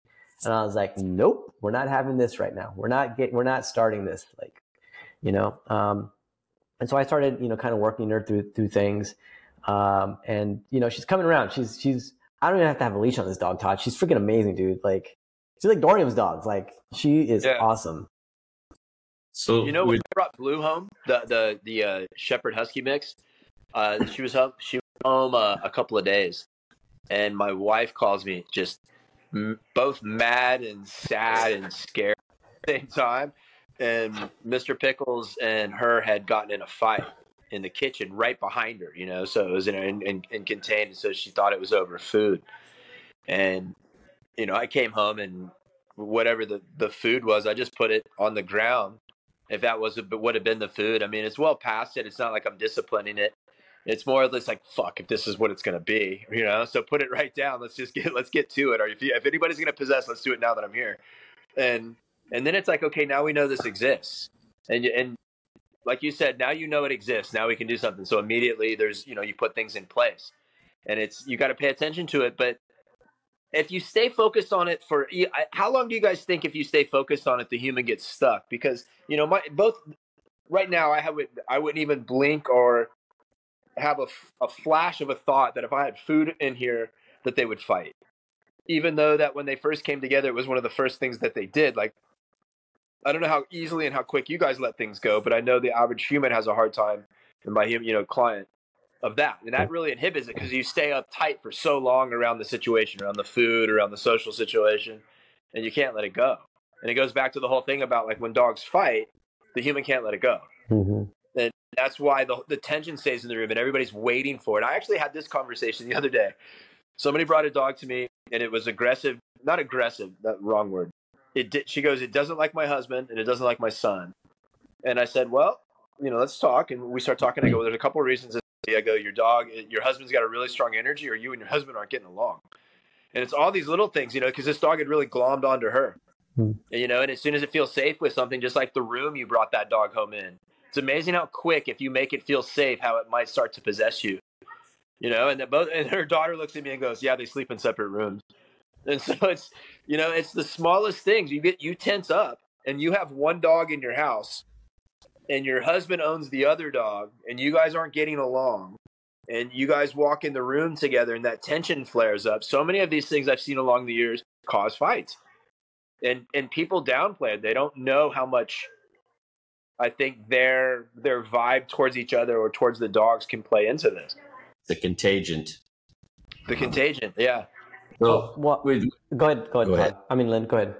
And I was like, nope, we're not having this right now. We're not starting this. Like, you know? And so I started, you know, kind of working her through things. And you know, she's coming around. She's, I don't even have to have a leash on this dog, Todd. She's freaking amazing, dude. Like, she's like Dorian's dogs. Like, she is awesome. So you know when I brought Blue home, the Shepherd Husky mix, she was home a couple of days, and my wife calls me just both mad and sad and scared at the same time. And Mr. Pickles and her had gotten in a fight in the kitchen right behind her, you know, so it was in contained. So she thought it was over food, and you know I came home and whatever the food was, I just put it on the ground. If that would have been the food, I mean, it's well past it. It's not like I'm disciplining it. It's more or less like, fuck, if this is what it's going to be, you know? So put it right down. Let's get to it. Or if anybody's going to possess, let's do it now that I'm here. And then it's like, okay, now we know this exists. And like you said, now you know it exists. Now we can do something. So immediately there's, you know, you put things in place and it's, you got to pay attention to it. But if you stay focused on it for – how long do you guys think if you stay focused on it, the human gets stuck? Because, you know, right now I wouldn't even blink or have a flash of a thought that if I had food in here that they would fight. Even though that when they first came together, it was one of the first things that they did. Like, I don't know how easily and how quick you guys let things go, but I know the average human has a hard time, and my client – of that. And that really inhibits it because you stay up tight for so long around the situation, around the food, around the social situation, and you can't let it go. And it goes back to the whole thing about like when dogs fight, the human can't let it go. Mm-hmm. And that's why the tension stays in the room and everybody's waiting for it. I actually had this conversation the other day. Somebody brought a dog to me and it was aggressive, not aggressive, that wrong word. She goes, it doesn't like my husband and it doesn't like my son. And I said, well, you know, let's talk. And we start talking. I go, well, there's a couple of reasons. I go, your husband's got a really strong energy, or you and your husband aren't getting along. And it's all these little things, you know, because this dog had really glommed onto her, you know, and as soon as it feels safe with something, just like the room you brought that dog home in, it's amazing how quick, if you make it feel safe, how it might start to possess you, you know, and her daughter looks at me and goes, yeah, they sleep in separate rooms. And so it's, you know, it's the smallest things. You tense up and you have one dog in your house, and your husband owns the other dog, and you guys aren't getting along, and you guys walk in the room together and that tension flares up. So many of these things I've seen along the years cause fights, and people downplay it. They don't know how much I think their vibe towards each other or towards the dogs can play into this. The contagion. The contagion, yeah. Well, what, go ahead. I mean, Linn, go ahead.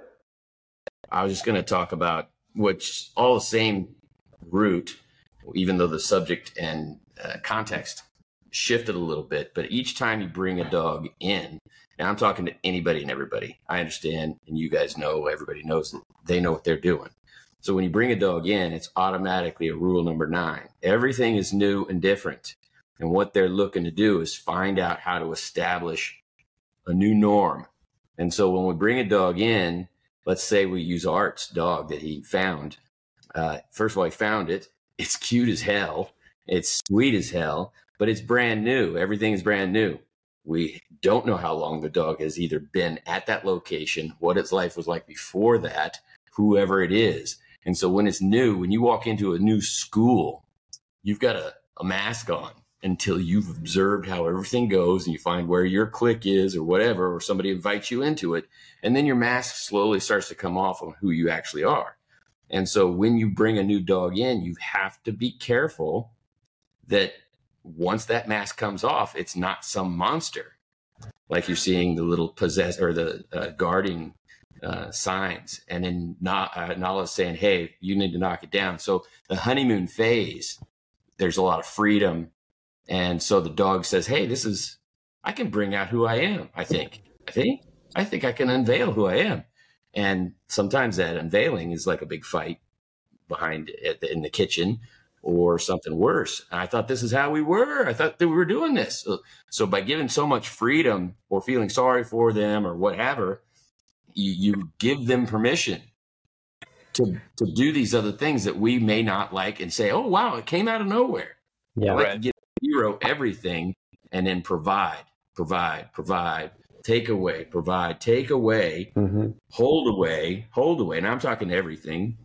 I was just going to talk about which all the same root, even though the subject and context shifted a little bit, but each time you bring a dog in, and I'm talking to anybody and everybody, I understand, and you guys know, everybody knows that they know what they're doing. So when you bring a dog in, it's automatically a rule number 9. Everything is new and different. And what they're looking to do is find out how to establish a new norm. And so when we bring a dog in, let's say we use Art's dog that he found. First of all, he found it. It's cute as hell. It's sweet as hell, but it's brand new. Everything is brand new. We don't know how long the dog has either been at that location, what its life was like before that, whoever it is. And so when it's new, when you walk into a new school, you've got a mask on until you've observed how everything goes and you find where your clique is or whatever, or somebody invites you into it. And then your mask slowly starts to come off on who you actually are. And so when you bring a new dog in, you have to be careful that once that mask comes off, it's not some monster. Like you're seeing the little possess or the guarding signs, and then Nala's saying, hey, you need to knock it down. So the honeymoon phase, there's a lot of freedom. And so the dog says, hey, this is, I can bring out who I am. I think I can unveil who I am. And sometimes that unveiling is like a big fight behind in the kitchen or something worse. And I thought this is how we were. I thought that we were doing this. So by giving so much freedom or feeling sorry for them or whatever, you give them permission to do these other things that we may not like and say, oh, wow, it came out of nowhere. Yeah, right. Like, zero everything and then provide, take away, provide, take away, mm-hmm. hold away. And I'm talking everything.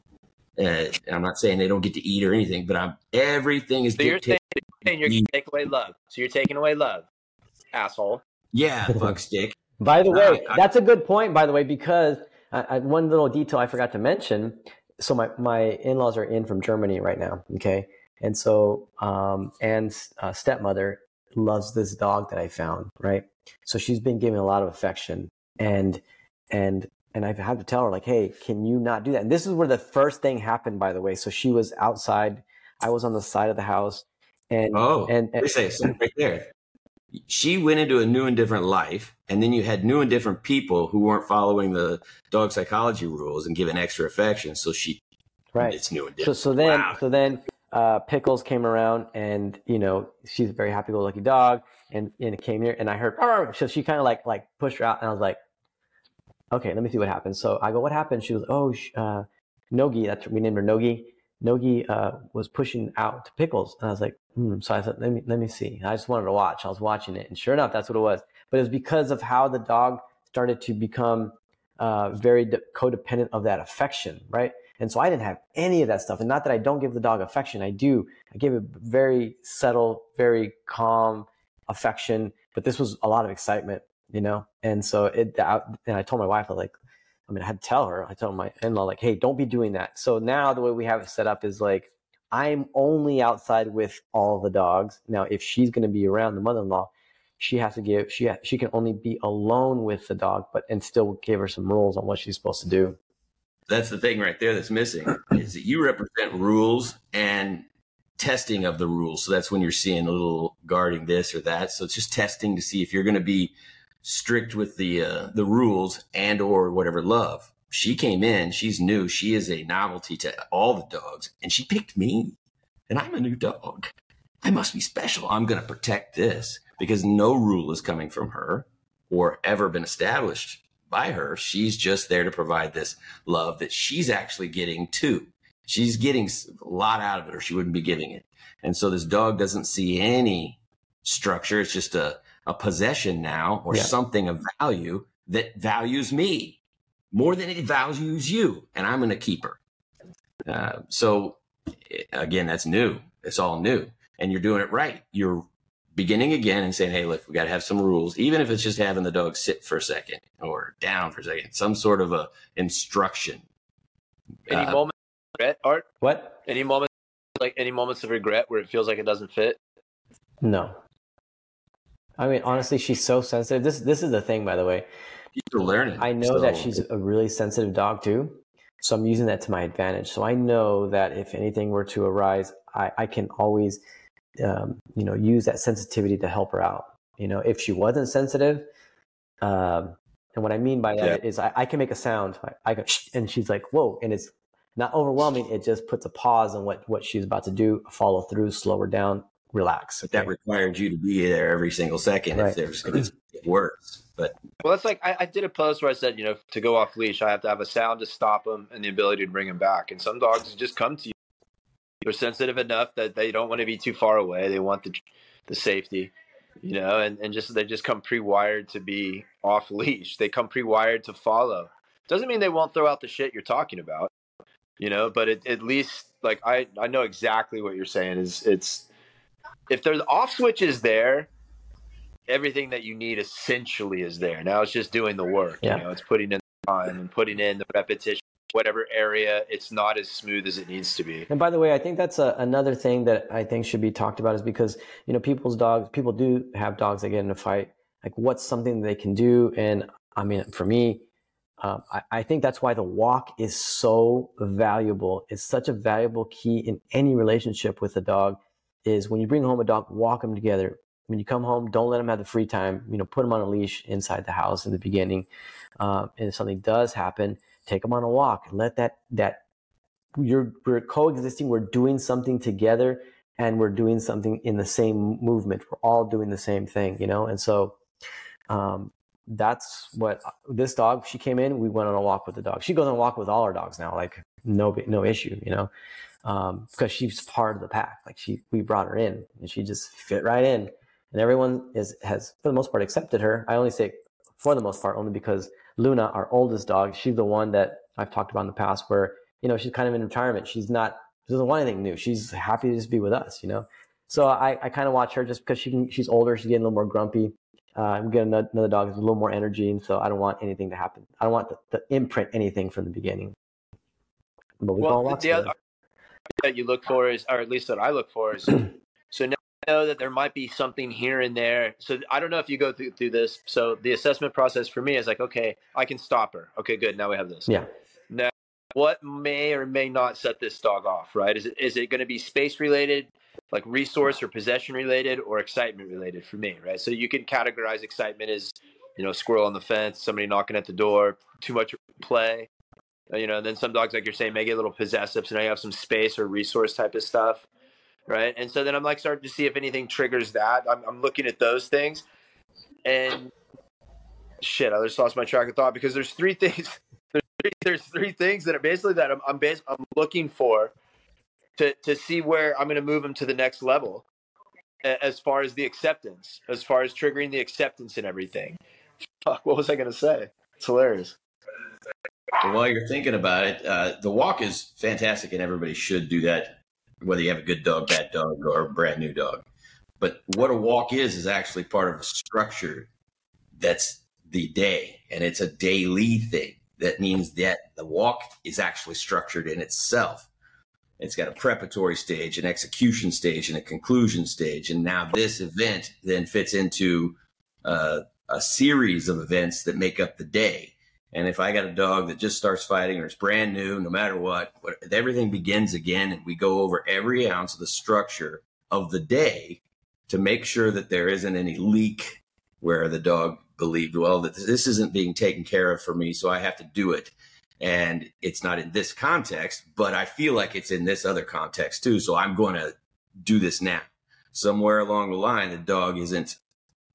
I'm not saying they don't get to eat or anything, but everything is. So you're saying take away love. So you're taking away love, asshole. Yeah, fuck stick. By the way, that's a good point, by the way, because one little detail I forgot to mention. So my in-laws are in from Germany right now. Okay. And so Anne's stepmother loves this dog that I found, right? So she's been giving a lot of affection, and I've had to tell her, like, hey, can you not do that? And this is where the first thing happened, by the way. So she was outside, I was on the side of the house, and they say something right there. She went into a new and different life, and then you had new and different people who weren't following the dog psychology rules and giving extra affection. So she, right, it's new and different. So then. Pickles came around, and you know, she's a very happy-go-lucky dog, and it came here, and I heard, oh, so she kind of like pushed her out, and I was like, okay, let me see what happens. So I go, what happened? She was, Nogi, we named her Nogi. Nogi was pushing out to Pickles, and I was like, So I said, let me see. I just wanted to watch. I was watching it, and sure enough, that's what it was. But it was because of how the dog started to become very codependent of that affection, right? And so I didn't have any of that stuff. And not that I don't give the dog affection. I do. I give it very subtle, very calm affection. But this was a lot of excitement, you know? And so I told my wife, I had to tell her, I told my in-law, like, hey, don't be doing that. So now the way we have it set up is like, I'm only outside with all the dogs. Now, if she's going to be around the mother-in-law, she can only be alone with the dog, and still give her some rules on what she's supposed to do. That's the thing right there that's missing, is that you represent rules and testing of the rules. So that's when you're seeing a little guarding this or that. So it's just testing to see if you're going to be strict with the rules and or whatever love. She came in. She's new. She is a novelty to all the dogs. And she picked me. And I'm a new dog. I must be special. I'm going to protect this because no rule is coming from her or ever been established by her. She's just there to provide this love that she's actually getting too. She's getting a lot out of it, or she wouldn't be giving it. And so this dog doesn't see any structure. It's just a possession now, or something of value that values me more than it values you. And I'm going to keep her. So again, that's new. It's all new, and you're doing it right. You're beginning again and saying, hey, look, we got to have some rules, even if it's just having the dog sit for a second or down for a second, some sort of a instruction. Any moment of regret, Art? What? Any moments of regret where it feels like it doesn't fit? No. I mean, honestly, she's so sensitive. This is the thing, by the way. You're learning. I know that she's a really sensitive dog too. So I'm using that to my advantage. So I know that if anything were to arise, I can always, use that sensitivity to help her out. You know, if she wasn't sensitive, and what I mean by that is I can make a sound. I go, and she's like, whoa. And it's not overwhelming. It just puts a pause on what she's about to do, follow through, slow her down, relax. Okay? But that required you to be there every single second if it works. But well, that's like I did a post where I said, to go off leash, I have to have a sound to stop them and the ability to bring them back. And some dogs just come to you. They're sensitive enough that they don't want to be too far away. They want the safety, and just they just come pre-wired to be off leash. They come pre-wired to follow. Doesn't mean they won't throw out the shit you're talking about, but at least like I know exactly what you're saying is it's if there's off switch is there, everything that you need essentially is there. Now it's just doing the work. Yeah. It's putting in the time and putting in the repetition. Whatever area, it's not as smooth as it needs to be. And by the way, I think that's another thing that I think should be talked about is because, people do have dogs that get in a fight. Like what's something they can do? And I mean, for me, I think that's why the walk is so valuable. It's such a valuable key in any relationship with a dog is when you bring home a dog, walk them together. When you come home, don't let them have the free time, put them on a leash inside the house in the beginning. And if something does happen, take them on a walk and let that we're coexisting. We're doing something together and we're doing something in the same movement. We're all doing the same thing, And so that's what this dog, she came in, we went on a walk with the dog. She goes on a walk with all our dogs now, like no issue, because she's part of the pack. Like we brought her in and she just fit right in and everyone has for the most part accepted her. I only say for the most part, only because Luna, our oldest dog, she's the one that I've talked about in the past where, she's kind of in retirement. She doesn't want anything new. She's happy to just be with us, So I kind of watch her just because she's older. She's getting a little more grumpy. I'm getting another dog with a little more energy. And so I don't want anything to happen. I don't want to imprint anything from the beginning. But we all watch it. That you look for is, or at least that I look for is, so now I know that there might be something here and there. So I don't know if you go through this. So the assessment process for me is like, okay, I can stop her. Okay, good. Now we have this. Yeah. Now, what may or may not set this dog off, right? Is it going to be space related, like resource or possession related, or excitement related for me, right? So you can categorize excitement as, squirrel on the fence, somebody knocking at the door, too much play. And then some dogs, like you're saying, may get a little possessive. So now you have some space or resource type of stuff, right? And so then I'm like starting to see if anything triggers that. I'm looking at those things. And shit, I just lost my track of thought because there's three things. There's three things that are basically that I'm looking for to see where I'm going to move them to the next level as far as the acceptance, as far as triggering the acceptance and everything. Fuck, what was I going to say? It's hilarious. Well, while you're thinking about it, the walk is fantastic, and everybody should do that, whether you have a good dog, bad dog, or a brand new dog. But what a walk is actually part of a structure that's the day, and it's a daily thing. That means that the walk is actually structured in itself. It's got a preparatory stage, an execution stage, and a conclusion stage. And now this event then fits into a series of events that make up the day. And if I got a dog that just starts fighting or it's brand new, no matter what, everything begins again. And we go over every ounce of the structure of the day to make sure that there isn't any leak where the dog believed, well, that this isn't being taken care of for me, so I have to do it. And it's not in this context, but I feel like it's in this other context too. So I'm going to do this now. Somewhere along the line, the dog isn't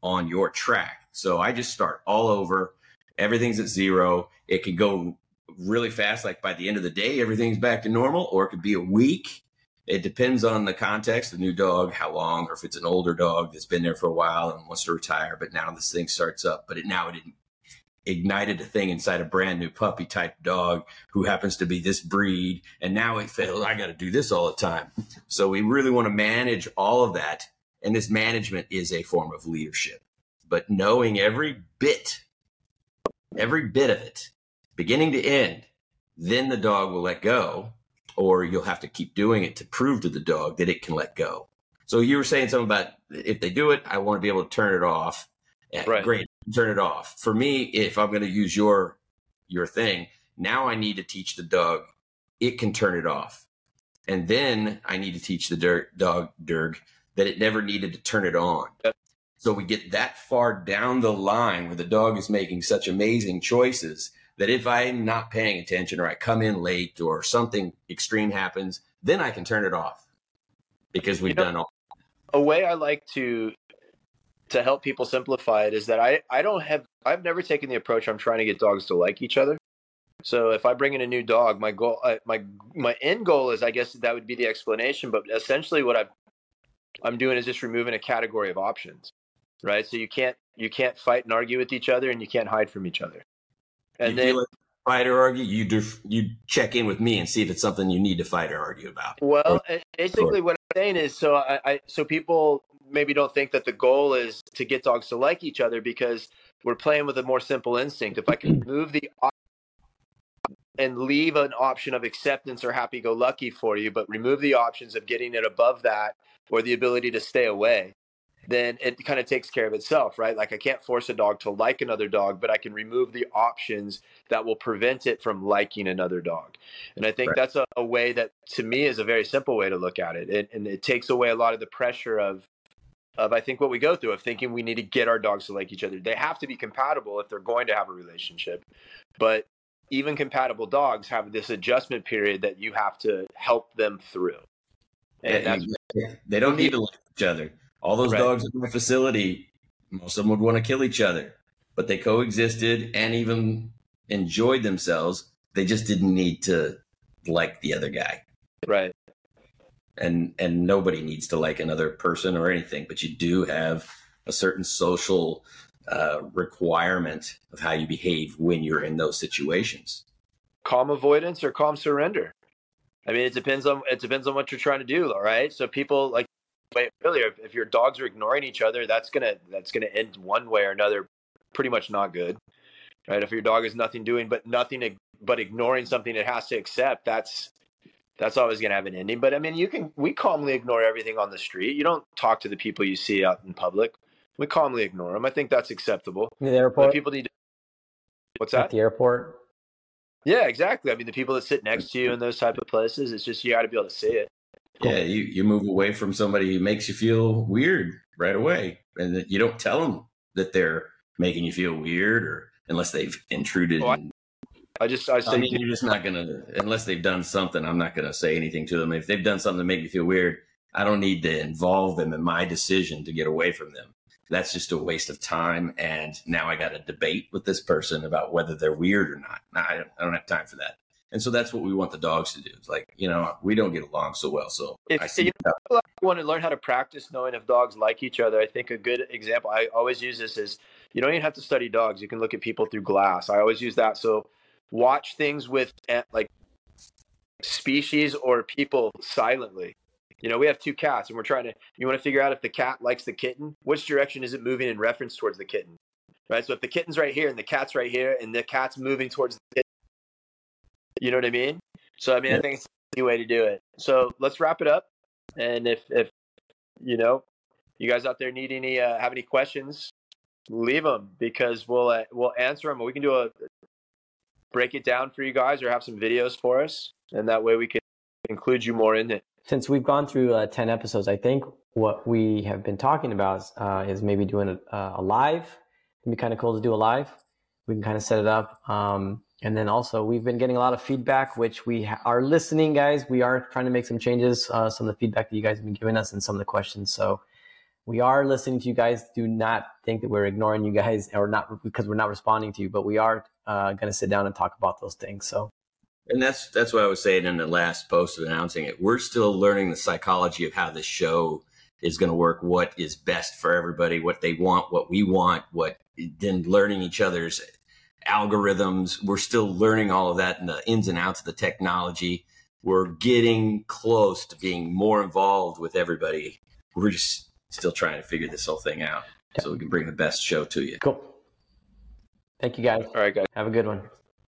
on your track. So I just start all over. Everything's at zero. It could go really fast. Like by the end of the day, everything's back to normal, or it could be a week. It depends on the context, the new dog, how long, or if it's an older dog that's been there for a while and wants to retire, but now this thing starts up. But it ignited a thing inside a brand new puppy type dog who happens to be this breed. And now it feels I got to do this all the time. So we really want to manage all of that And this management is a form of leadership. But knowing every bit of it, beginning to end, then the dog will let go, or you'll have to keep doing it to prove to the dog that it can let go. So you were saying something about if they do it, I want to be able to turn it off. Right. Great. Turn it off. For me, if I'm going to use your thing, now I need to teach the dog it can turn it off. And then I need to teach the dog that it never needed to turn it on. Yep. So we get that far down the line where the dog is making such amazing choices that if I'm not paying attention or I come in late or something extreme happens, then I can turn it off because we've done all. A way I like to help people simplify it is that I've never taken the approach I'm trying to get dogs to like each other. So if I bring in a new dog, my goal, my end goal is, I guess that would be the explanation. But essentially what I'm doing is just removing a category of options, right? So you can't fight and argue with each other, and you can't hide from each other. And then fight or argue, you check in with me and see if it's something you need to fight or argue about. Well, basically what I'm saying is, so people maybe don't think that the goal is to get dogs to like each other because we're playing with a more simple instinct. If I can move the and leave an option of acceptance or happy-go-lucky for you, but remove the options of getting it above that or the ability to stay away, then it kind of takes care of itself, right? Like I can't force a dog to like another dog, but I can remove the options that will prevent it from liking another dog. And I think right. That's a way that to me is a very simple way to look at it. And it takes away a lot of the pressure of I think what we go through of thinking we need to get our dogs to like each other. They have to be compatible if they're going to have a relationship. But even compatible dogs have this adjustment period that you have to help them through. And that's they don't need to like each other. All those right. dogs in the facility, most of them would want to kill each other, but they coexisted and even enjoyed themselves. They just didn't need to like the other guy. Right. And nobody needs to like another person or anything, but you do have a certain social requirement of how you behave when you're in those situations. Calm avoidance or calm surrender. I mean, it depends on what you're trying to do. All right. So people like, earlier, if your dogs are ignoring each other, that's gonna end one way or another, pretty much not good, right? If your dog is nothing but ignoring something it has to accept, that's always gonna have an ending. But I mean, we calmly ignore everything on the street. You don't talk to the people you see out in public. We calmly ignore them. I think that's acceptable. The airport. But people need to... What's that? At the airport. Yeah, exactly. I mean, the people that sit next to you in those type of places, it's just you got to be able to see it. Yeah, you move away from somebody who makes you feel weird right away, and that you don't tell them that they're making you feel weird, or unless they've intruded. Oh, you're just not gonna, unless they've done something. I'm not gonna say anything to them. If they've done something to make you feel weird, I don't need to involve them in my decision to get away from them. That's just a waste of time. And now I got to debate with this person about whether they're weird or not. No, I don't have time for that. And so that's what we want the dogs to do. It's like, we don't get along so well. So if you want to learn how to practice knowing if dogs like each other, I think a good example, I always use this is, you don't even have to study dogs. You can look at people through glass. I always use that. So watch things with like species or people silently. We have two cats and you want to figure out if the cat likes the kitten, which direction is it moving in reference towards the kitten, right? So if the kitten's right here and the cat's right here and the cat's moving towards the kitten, you know what I mean? So, I mean, I think it's the way to do it. So let's wrap it up. And if you guys out there need any, have any questions, leave them because we'll answer them. We can do break it down for you guys or have some videos for us. And that way we can include you more in it. Since we've gone through 10 episodes, I think what we have been talking about is maybe doing a live. It'd be kind of cool to do a live. We can kind of set it up. And then also, we've been getting a lot of feedback, which we are listening, guys. We are trying to make some changes, some of the feedback that you guys have been giving us and some of the questions. So we are listening to you guys. Do not think that we're ignoring you guys or not because we're not responding to you, but we are going to sit down and talk about those things. So. And that's what I was saying in the last post of announcing it. We're still learning the psychology of how this show is going to work, what is best for everybody, what they want, what we want, then learning each other's algorithms. We're still learning all of that and the ins and outs of the technology. We're getting close to being more involved with everybody. We're just still trying to figure this whole thing out so we can bring the best show to you. Cool. Thank you, guys. All right, guys. Have a good one.